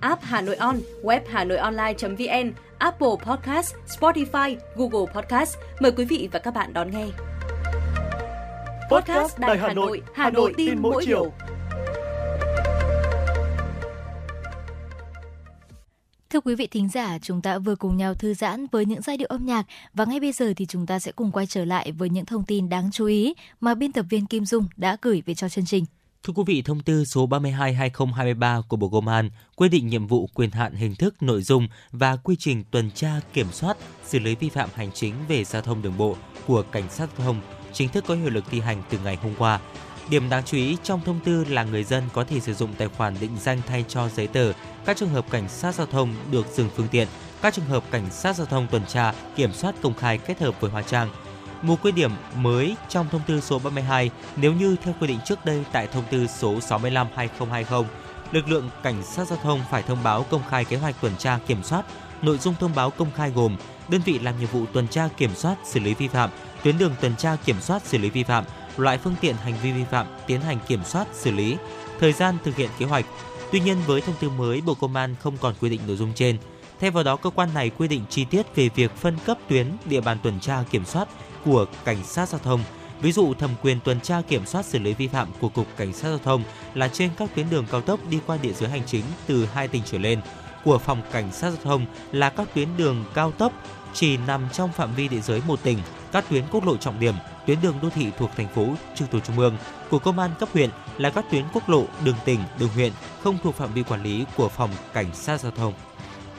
app Hà Nội On, web hanoionline.vn, Apple Podcast, Spotify, Google Podcast. Mời quý vị và các bạn đón nghe. Podcast Đài Hà Nội, Hà Nội tin mỗi chiều. Thưa quý vị thính giả, chúng ta vừa cùng nhau thư giãn với những giai điệu âm nhạc và ngay bây giờ thì chúng ta sẽ cùng quay trở lại với những thông tin đáng chú ý mà biên tập viên Kim Dung đã gửi về cho chương trình. Thưa quý vị, thông tư số ba mươi hai trên hai nghìn không trăm hai mươi ba của Bộ Công an quy định nhiệm vụ, quyền hạn, hình thức, nội dung và quy trình tuần tra, kiểm soát, xử lý vi phạm hành chính về giao thông đường bộ của cảnh sát giao thông chính thức có hiệu lực thi hành từ ngày hôm qua. Điểm đáng chú ý trong thông tư là người dân có thể sử dụng tài khoản định danh thay cho giấy tờ các trường hợp cảnh sát giao thông được dừng phương tiện, các trường hợp cảnh sát giao thông tuần tra, kiểm soát công khai kết hợp với hóa trang. Một khuyết điểm mới trong thông tư số ba mươi hai, nếu như theo quy định trước đây tại thông tư số sáu mươi lăm trên hai nghìn không trăm hai mươi, lực lượng cảnh sát giao thông phải thông báo công khai kế hoạch tuần tra kiểm soát. Nội dung thông báo công khai gồm đơn vị làm nhiệm vụ tuần tra kiểm soát xử lý vi phạm, tuyến đường tuần tra kiểm soát xử lý vi phạm, loại phương tiện hành vi vi phạm, tiến hành kiểm soát xử lý, thời gian thực hiện kế hoạch. Tuy nhiên với thông tư mới, Bộ Công an không còn quy định nội dung trên. Thay vào đó, cơ quan này quy định chi tiết về việc phân cấp tuyến, địa bàn tuần tra kiểm soát của cảnh sát giao thông. Ví dụ, thẩm quyền tuần tra kiểm soát xử lý vi phạm của Cục Cảnh sát giao thông là trên các tuyến đường cao tốc đi qua địa giới hành chính từ hai tỉnh trở lên. Của Phòng Cảnh sát giao thông là các tuyến đường cao tốc chỉ nằm trong phạm vi địa giới một tỉnh, các tuyến quốc lộ trọng điểm, tuyến đường đô thị thuộc thành phố trực thuộc trung ương. Của Công an cấp huyện là các tuyến quốc lộ, đường tỉnh, đường huyện không thuộc phạm vi quản lý của Phòng Cảnh sát giao thông.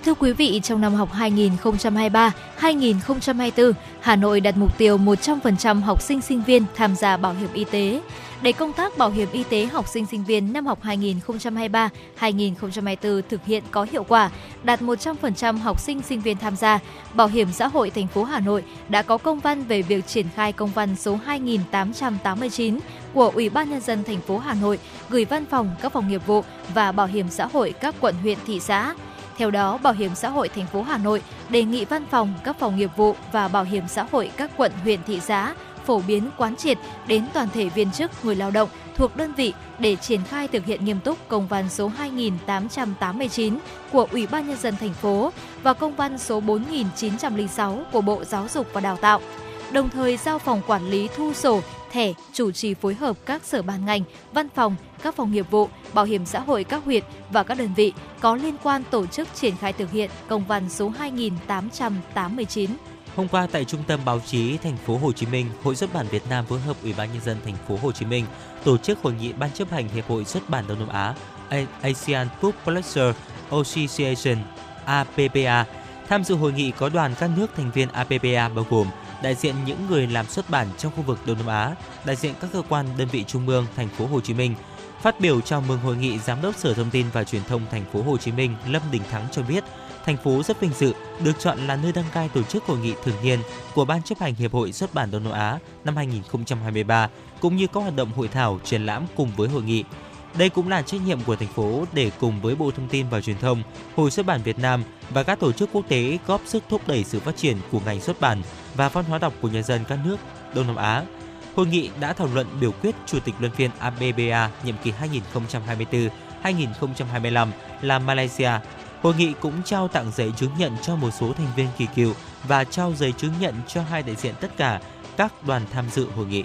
Thưa quý vị, trong năm học hai nghìn không trăm hai mươi ba hai nghìn không trăm hai mươi tư, Hà Nội đặt mục tiêu một trăm phần trăm học sinh sinh viên tham gia bảo hiểm y tế. Để công tác bảo hiểm y tế học sinh sinh viên năm học hai nghìn không trăm hai mươi ba hai nghìn không trăm hai mươi tư thực hiện có hiệu quả, đạt một trăm phần trăm học sinh sinh viên tham gia, Bảo hiểm xã hội thành phố Hà Nội đã có công văn về việc triển khai công văn số hai nghìn tám trăm tám mươi chín của Ủy ban Nhân dân thành phố Hà Nội gửi văn phòng, các phòng nghiệp vụ và bảo hiểm xã hội các quận, huyện, thị xã. Theo đó, Bảo hiểm xã hội thành phố Hà Nội đề nghị văn phòng, các phòng nghiệp vụ và bảo hiểm xã hội các quận, huyện, thị xã phổ biến quán triệt đến toàn thể viên chức, người lao động thuộc đơn vị để triển khai thực hiện nghiêm túc công văn số hai nghìn tám trăm tám mươi chín của Ủy ban Nhân dân thành phố và công văn số bốn nghìn chín trăm lẻ sáu của Bộ Giáo dục và Đào tạo. Đồng thời giao phòng quản lý thu sổ, thẻ chủ trì phối hợp các sở ban ngành, văn phòng, các phòng nghiệp vụ, bảo hiểm xã hội các huyện và các đơn vị có liên quan tổ chức triển khai thực hiện công văn số hai nghìn tám trăm tám mươi chín. Hôm qua tại Trung tâm Báo chí Thành phố Hồ Chí Minh, Hội Xuất bản Việt Nam phối hợp Ủy ban Nhân dân Thành phố Hồ Chí Minh tổ chức hội nghị Ban chấp hành Hiệp hội Xuất bản Đông Nam Á Asian Book Publisher Association a pê pê a. Tham dự hội nghị có đoàn các nước thành viên a pê pê a bao gồm đại diện những người làm xuất bản trong khu vực Đông Nam Á, đại diện các cơ quan đơn vị trung ương Thành phố Hồ Chí Minh. Phát biểu chào mừng hội nghị, Giám đốc Sở Thông tin và Truyền thông Thành phố Hồ Chí Minh Lâm Đình Thắng cho biết, thành phố rất vinh dự được chọn là nơi đăng cai tổ chức hội nghị thường niên của Ban chấp hành Hiệp hội Xuất bản Đông Nam Á năm hai nghìn không trăm hai mươi ba, cũng như các hoạt động hội thảo, triển lãm cùng với hội nghị. Đây cũng là trách nhiệm của thành phố để cùng với Bộ Thông tin và Truyền thông, Hội Xuất bản Việt Nam và các tổ chức quốc tế góp sức thúc đẩy sự phát triển của ngành xuất bản và văn hóa đọc của nhân dân các nước Đông Nam Á. Hội nghị đã thảo luận, biểu quyết Chủ tịch Luân phiên a pê pê a nhiệm kỳ hai nghìn không trăm hai mươi tư hai nghìn không trăm hai mươi lăm là Malaysia. Hội nghị cũng trao tặng giấy chứng nhận cho một số thành viên kỳ cựu và trao giấy chứng nhận cho hai đại diện tất cả các đoàn tham dự hội nghị.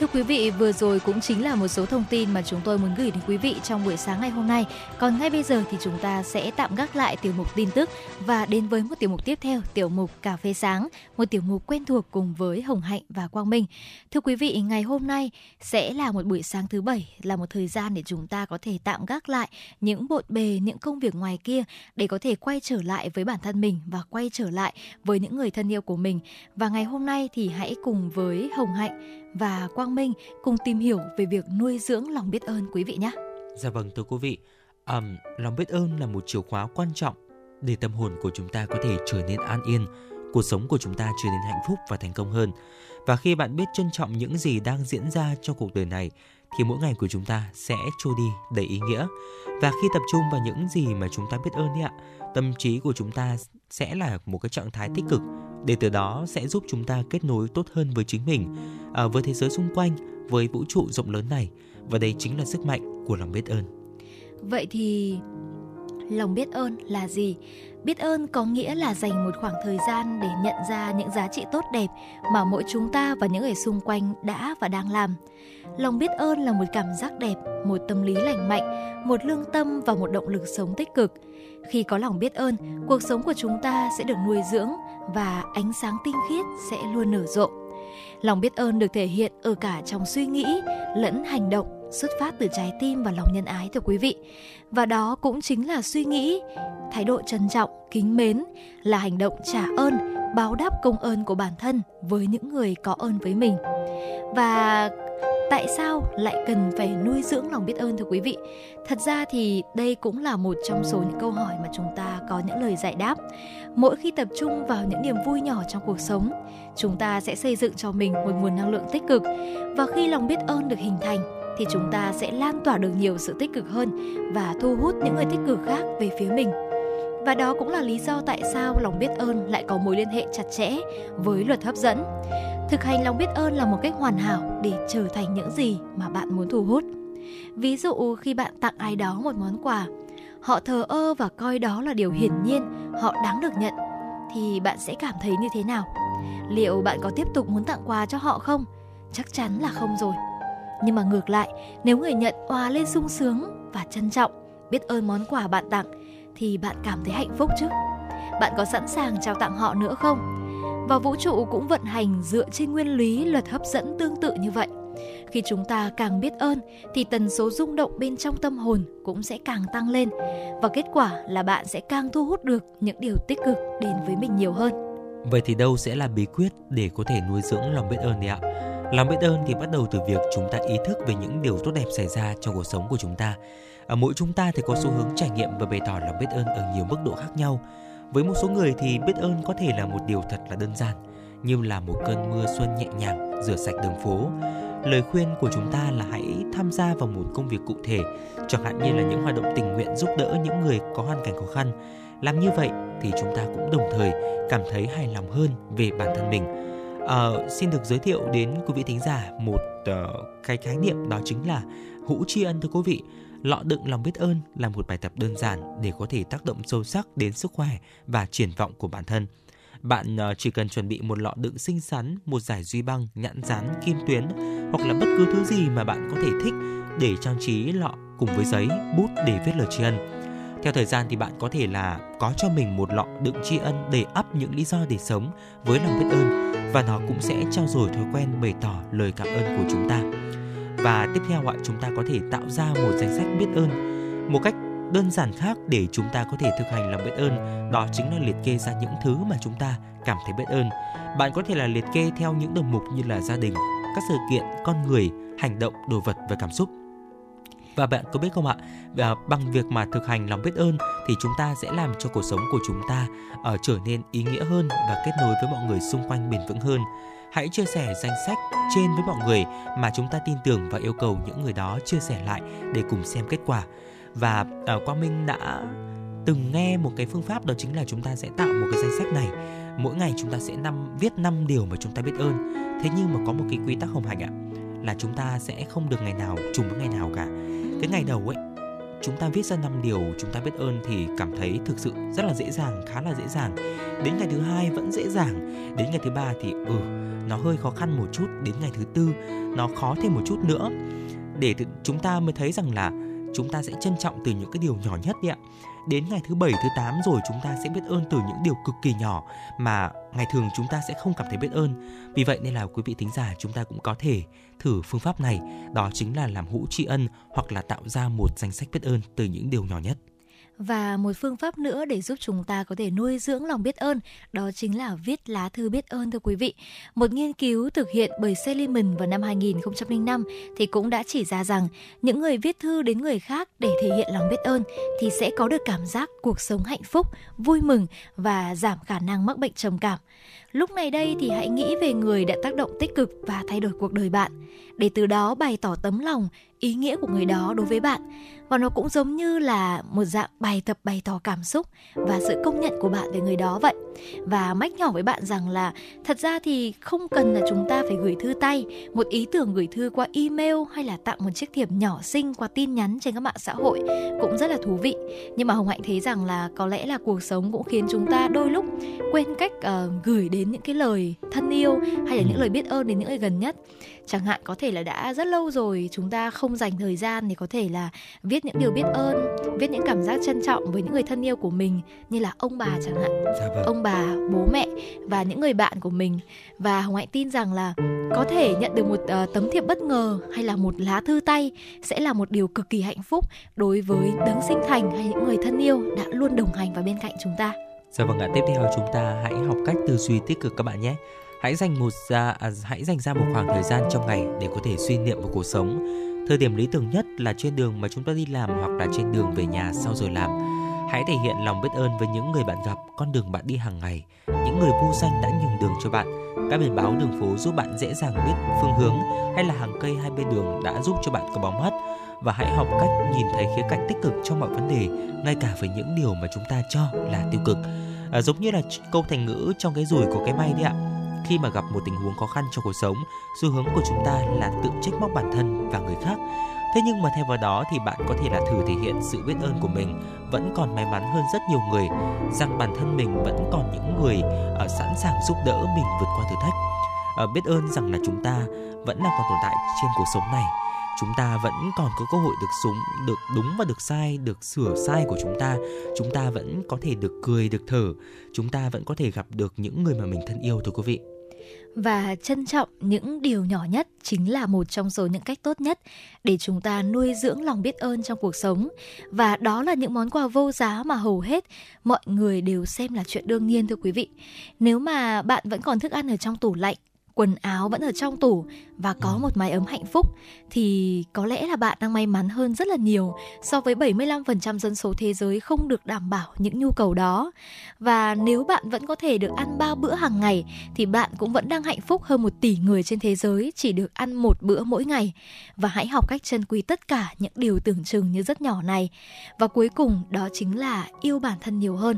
Thưa quý vị, vừa rồi cũng chính là một số thông tin mà chúng tôi muốn gửi đến quý vị trong buổi sáng ngày hôm nay. Còn ngay bây giờ thì chúng ta sẽ tạm gác lại tiểu mục tin tức và đến với một tiểu mục tiếp theo, tiểu mục Cà phê sáng, một tiểu mục quen thuộc cùng với Hồng Hạnh và Quang Minh. Thưa quý vị, ngày hôm nay sẽ là một buổi sáng thứ Bảy, là một thời gian để chúng ta có thể tạm gác lại những bộn bề, những công việc ngoài kia để có thể quay trở lại với bản thân mình và quay trở lại với những người thân yêu của mình. Và ngày hôm nay thì hãy cùng với Hồng Hạnh và Quang Minh cùng tìm hiểu về việc nuôi dưỡng lòng biết ơn, quý vị nhé. Dạ vâng, thưa quý vị, um, lòng biết ơn là một chìa khóa quan trọng để tâm hồn của chúng ta có thể trở nên an yên, cuộc sống của chúng ta trở nên hạnh phúc và thành công hơn. Và khi bạn biết trân trọng những gì đang diễn ra trong cuộc đời này, thì mỗi ngày của chúng ta sẽ trôi đi đầy ý nghĩa. Và khi tập trung vào những gì mà chúng ta biết ơn ấy ạ, tâm trí của chúng ta sẽ là một cái trạng thái tích cực, để từ đó sẽ giúp chúng ta kết nối tốt hơn với chính mình, à, với thế giới xung quanh, với vũ trụ rộng lớn này. Và đây chính là sức mạnh của lòng biết ơn. Vậy thì lòng biết ơn là gì? Biết ơn có nghĩa là dành một khoảng thời gian để nhận ra những giá trị tốt đẹp mà mỗi chúng ta và những người xung quanh đã và đang làm. Lòng biết ơn là một cảm giác đẹp, một tâm lý lành mạnh, một lương tâm và một động lực sống tích cực. Khi có lòng biết ơn, cuộc sống của chúng ta sẽ được nuôi dưỡng và ánh sáng tinh khiết sẽ luôn nở rộ. Lòng biết ơn được thể hiện ở cả trong suy nghĩ lẫn hành động, xuất phát từ trái tim và lòng nhân ái, thưa quý vị. Và đó cũng chính là suy nghĩ, thái độ trân trọng, kính mến, là hành động trả ơn, báo đáp công ơn của bản thân với những người có ơn với mình. Và tại sao lại cần phải nuôi dưỡng lòng biết ơn, thưa quý vị? Thật ra thì đây cũng là một trong số những câu hỏi mà chúng ta có những lời giải đáp. Mỗi khi tập trung vào những niềm vui nhỏ trong cuộc sống, chúng ta sẽ xây dựng cho mình một nguồn năng lượng tích cực. Và khi lòng biết ơn được hình thành, thì chúng ta sẽ lan tỏa được nhiều sự tích cực hơn và thu hút những người tích cực khác về phía mình. Và đó cũng là lý do tại sao lòng biết ơn lại có mối liên hệ chặt chẽ với luật hấp dẫn. Thực hành lòng biết ơn là một cách hoàn hảo để trở thành những gì mà bạn muốn thu hút. Ví dụ khi bạn tặng ai đó một món quà, họ thờ ơ và coi đó là điều hiển nhiên, họ đáng được nhận, thì bạn sẽ cảm thấy như thế nào? Liệu bạn có tiếp tục muốn tặng quà cho họ không? Chắc chắn là không rồi. Nhưng mà ngược lại, nếu người nhận òa lên sung sướng và trân trọng, biết ơn món quà bạn tặng, thì bạn cảm thấy hạnh phúc chứ? Bạn có sẵn sàng trao tặng họ nữa không? Và vũ trụ cũng vận hành dựa trên nguyên lý luật hấp dẫn tương tự như vậy. Khi chúng ta càng biết ơn, thì tần số rung động bên trong tâm hồn cũng sẽ càng tăng lên. Và kết quả là bạn sẽ càng thu hút được những điều tích cực đến với mình nhiều hơn. Vậy thì đâu sẽ là bí quyết để có thể nuôi dưỡng lòng biết ơn này ạ? Lòng biết ơn thì bắt đầu từ việc chúng ta ý thức về những điều tốt đẹp xảy ra trong cuộc sống của chúng ta. Ở mỗi chúng ta thì có xu hướng trải nghiệm và bày tỏ lòng biết ơn ở nhiều mức độ khác nhau. Với một số người thì biết ơn có thể là một điều thật là đơn giản, như là một cơn mưa xuân nhẹ nhàng rửa sạch đường phố. Lời khuyên của chúng ta là hãy tham gia vào một công việc cụ thể, chẳng hạn như là những hoạt động tình nguyện giúp đỡ những người có hoàn cảnh khó khăn. Làm như vậy thì chúng ta cũng đồng thời cảm thấy hài lòng hơn về bản thân mình. À, xin được giới thiệu đến quý vị thính giả một uh, cái khái niệm, đó chính là hũ tri ân, thưa quý vị. Lọ đựng lòng biết ơn là một bài tập đơn giản để có thể tác động sâu sắc đến sức khỏe và triển vọng của bản thân. Bạn uh, chỉ cần chuẩn bị một lọ đựng xinh xắn, một dải duy băng, nhãn dán, kim tuyến hoặc là bất cứ thứ gì mà bạn có thể thích để trang trí lọ cùng với giấy, bút để viết lời tri ân. Theo thời gian thì bạn có thể là có cho mình một lọ đựng tri ân để ắp những lý do để sống với lòng biết ơn, và nó cũng sẽ trau dồi thói quen bày tỏ lời cảm ơn của chúng ta. Và tiếp theo chúng ta có thể tạo ra một danh sách biết ơn. Một cách đơn giản khác để chúng ta có thể thực hành lòng biết ơn đó chính là liệt kê ra những thứ mà chúng ta cảm thấy biết ơn. Bạn có thể là liệt kê theo những đầu mục như là gia đình, các sự kiện, con người, hành động, đồ vật và cảm xúc. Và bạn có biết không ạ, bằng việc mà thực hành lòng biết ơn thì chúng ta sẽ làm cho cuộc sống của chúng ta uh, trở nên ý nghĩa hơn và kết nối với mọi người xung quanh bền vững hơn. Hãy chia sẻ danh sách trên với mọi người mà chúng ta tin tưởng và yêu cầu những người đó chia sẻ lại để cùng xem kết quả. Và uh, Quang Minh đã từng nghe một cái phương pháp, đó chính là chúng ta sẽ tạo một cái danh sách này. Mỗi ngày chúng ta sẽ năm, viết năm điều mà chúng ta biết ơn. Thế nhưng mà có một cái quy tắc Hồng Hạnh ạ, là chúng ta sẽ không được ngày nào trùng với ngày nào cả. Cái ngày đầu ấy, chúng ta viết ra năm điều chúng ta biết ơn thì cảm thấy thực sự rất là dễ dàng, khá là dễ dàng. Đến ngày thứ hai vẫn dễ dàng. Đến ngày thứ ba thì ừ, nó hơi khó khăn một chút. Đến ngày thứ tư nó khó thêm một chút nữa. Để chúng ta mới thấy rằng là chúng ta sẽ trân trọng từ những cái điều nhỏ nhất đấy ạ. Đến ngày thứ bảy, thứ tám rồi chúng ta sẽ biết ơn từ những điều cực kỳ nhỏ mà ngày thường chúng ta sẽ không cảm thấy biết ơn. Vì vậy nên là quý vị thính giả chúng ta cũng có thể thử phương pháp này, đó chính là làm hũ tri ân hoặc là tạo ra một danh sách biết ơn từ những điều nhỏ nhất. Và một phương pháp nữa để giúp chúng ta có thể nuôi dưỡng lòng biết ơn, đó chính là viết lá thư biết ơn thưa quý vị. Một nghiên cứu thực hiện bởi Seliman vào năm hai nghìn không trăm lẻ năm thì cũng đã chỉ ra rằng những người viết thư đến người khác để thể hiện lòng biết ơn thì sẽ có được cảm giác cuộc sống hạnh phúc, vui mừng và giảm khả năng mắc bệnh trầm cảm. Lúc này đây thì hãy nghĩ về người đã tác động tích cực và thay đổi cuộc đời bạn, để từ đó bày tỏ tấm lòng, ý nghĩa của người đó đối với bạn. Và nó cũng giống như là một dạng bài tập bày tỏ cảm xúc và sự công nhận của bạn về người đó vậy. Và mách nhỏ với bạn rằng là thật ra thì không cần là chúng ta phải gửi thư tay, một ý tưởng gửi thư qua email hay là tặng một chiếc thiệp nhỏ xinh qua tin nhắn trên các mạng xã hội cũng rất là thú vị. Nhưng mà Hồng Hạnh thấy rằng là có lẽ là cuộc sống cũng khiến chúng ta đôi lúc quên cách uh, gửi đến những cái lời thân yêu hay là những lời biết ơn đến những người gần nhất. Chẳng hạn có thể là đã rất lâu rồi chúng ta không dành thời gian để có thể là viết những điều biết ơn, viết những cảm giác trân trọng với những người thân yêu của mình, như là ông bà chẳng hạn, dạ vâng. ông bà, bố mẹ và những người bạn của mình. Và Hồng Hạnh tin rằng là có thể nhận được một uh, tấm thiệp bất ngờ hay là một lá thư tay sẽ là một điều cực kỳ hạnh phúc đối với đấng sinh thành hay những người thân yêu đã luôn đồng hành và bên cạnh chúng ta. Dạ vâng ạ, tiếp theo chúng ta hãy học cách tư duy tích cực các bạn nhé. Hãy dành một ra, à, hãy dành ra một khoảng thời gian trong ngày để có thể suy niệm vào cuộc sống. Thời điểm lý tưởng nhất là trên đường mà chúng ta đi làm hoặc là trên đường về nhà sau giờ làm. Hãy thể hiện lòng biết ơn với những người bạn gặp, con đường bạn đi hàng ngày, những người vô danh đã nhường đường cho bạn. Các biển báo đường phố giúp bạn dễ dàng biết phương hướng, hay là hàng cây hai bên đường đã giúp cho bạn có bóng mắt. Và hãy học cách nhìn thấy khía cạnh tích cực trong mọi vấn đề, ngay cả với những điều mà chúng ta cho là tiêu cực. À, giống như là câu thành ngữ trong cái rủi của cái may đấy ạ. Khi mà gặp một tình huống khó khăn trong cuộc sống, xu hướng của chúng ta là tự trách móc bản thân và người khác. Thế nhưng mà thay vào đó thì bạn có thể là thử thể hiện sự biết ơn của mình. Vẫn còn may mắn hơn rất nhiều người, rằng bản thân mình vẫn còn những người uh, sẵn sàng giúp đỡ mình vượt qua thử thách. Uh, biết ơn rằng là chúng ta vẫn đang còn tồn tại trên cuộc sống này. Chúng ta vẫn còn có cơ hội được súng, được đúng và được sai, được sửa sai của chúng ta. Chúng ta vẫn có thể được cười, được thở. Chúng ta vẫn có thể gặp được những người mà mình thân yêu thưa quý vị. Và trân trọng những điều nhỏ nhất chính là một trong số những cách tốt nhất để chúng ta nuôi dưỡng lòng biết ơn trong cuộc sống. Và đó là những món quà vô giá mà hầu hết mọi người đều xem là chuyện đương nhiên thưa quý vị. Nếu mà bạn vẫn còn thức ăn ở trong tủ lạnh, quần áo vẫn ở trong tủ và có một mái ấm hạnh phúc thì có lẽ là bạn đang may mắn hơn rất là nhiều so với bảy mươi lăm phần trăm dân số thế giới không được đảm bảo những nhu cầu đó. Và nếu bạn vẫn có thể được ăn ba bữa hàng ngày thì bạn cũng vẫn đang hạnh phúc hơn một tỷ người trên thế giới chỉ được ăn một bữa mỗi ngày. Và hãy học cách trân quý tất cả những điều tưởng chừng như rất nhỏ này. Và cuối cùng đó chính là yêu bản thân nhiều hơn.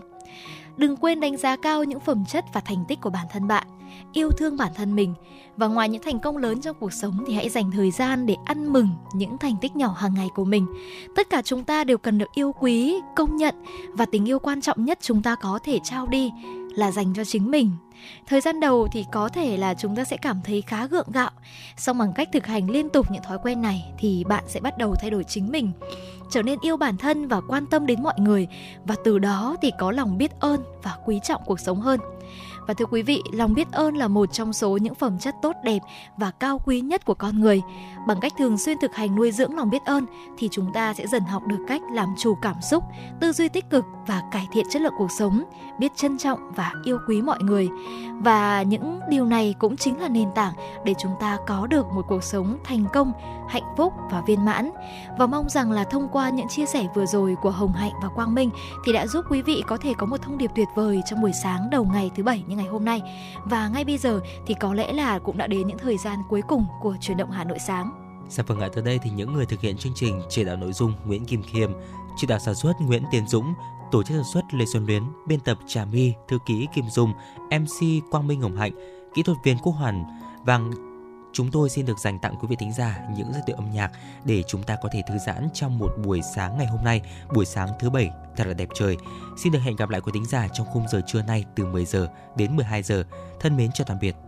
Đừng quên đánh giá cao những phẩm chất và thành tích của bản thân bạn, yêu thương bản thân mình. Và ngoài những thành công lớn trong cuộc sống thì hãy dành thời gian để ăn mừng những thành tích nhỏ hàng ngày của mình. Tất cả chúng ta đều cần được yêu quý, công nhận. Và tình yêu quan trọng nhất chúng ta có thể trao đi là dành cho chính mình. Thời gian đầu thì có thể là chúng ta sẽ cảm thấy khá gượng gạo, song bằng cách thực hành liên tục những thói quen này thì bạn sẽ bắt đầu thay đổi chính mình, trở nên yêu bản thân và quan tâm đến mọi người. Và từ đó thì có lòng biết ơn và quý trọng cuộc sống hơn. Và thưa quý vị, lòng biết ơn là một trong số những phẩm chất tốt đẹp và cao quý nhất của con người. Bằng cách thường xuyên thực hành nuôi dưỡng lòng biết ơn thì chúng ta sẽ dần học được cách làm chủ cảm xúc, tư duy tích cực và cải thiện chất lượng cuộc sống, biết trân trọng và yêu quý mọi người. Và những điều này cũng chính là nền tảng để chúng ta có được một cuộc sống thành công, hạnh phúc và viên mãn. Và mong rằng là thông qua những chia sẻ vừa rồi của Hồng Hạnh và Quang Minh thì đã giúp quý vị có thể có một thông điệp tuyệt vời trong buổi sáng đầu ngày thứ bảy như ngày hôm nay. Và ngay bây giờ thì có lẽ là cũng đã đến những thời gian cuối cùng của Chuyển động Hà Nội sáng. Dạ vâng ạ, tới đây thì những người thực hiện chương trình: chỉ đạo nội dung Nguyễn Kim Khiêm, chỉ đạo sản xuất Nguyễn Tiến Dũng, tổ chức sản xuất Lê Xuân Luyến, biên tập Trà My, thư ký Kim Dung, em xê Quang Minh Hồng Hạnh, kỹ thuật viên Quốc Hoàn. Và chúng tôi xin được dành tặng quý vị thính giả những giai điệu âm nhạc để chúng ta có thể thư giãn trong một buổi sáng ngày hôm nay, buổi sáng thứ bảy thật là đẹp trời. Xin được hẹn gặp lại quý thính giả trong khung giờ trưa nay từ mười giờ đến mười hai giờ. Thân mến chào tạm biệt.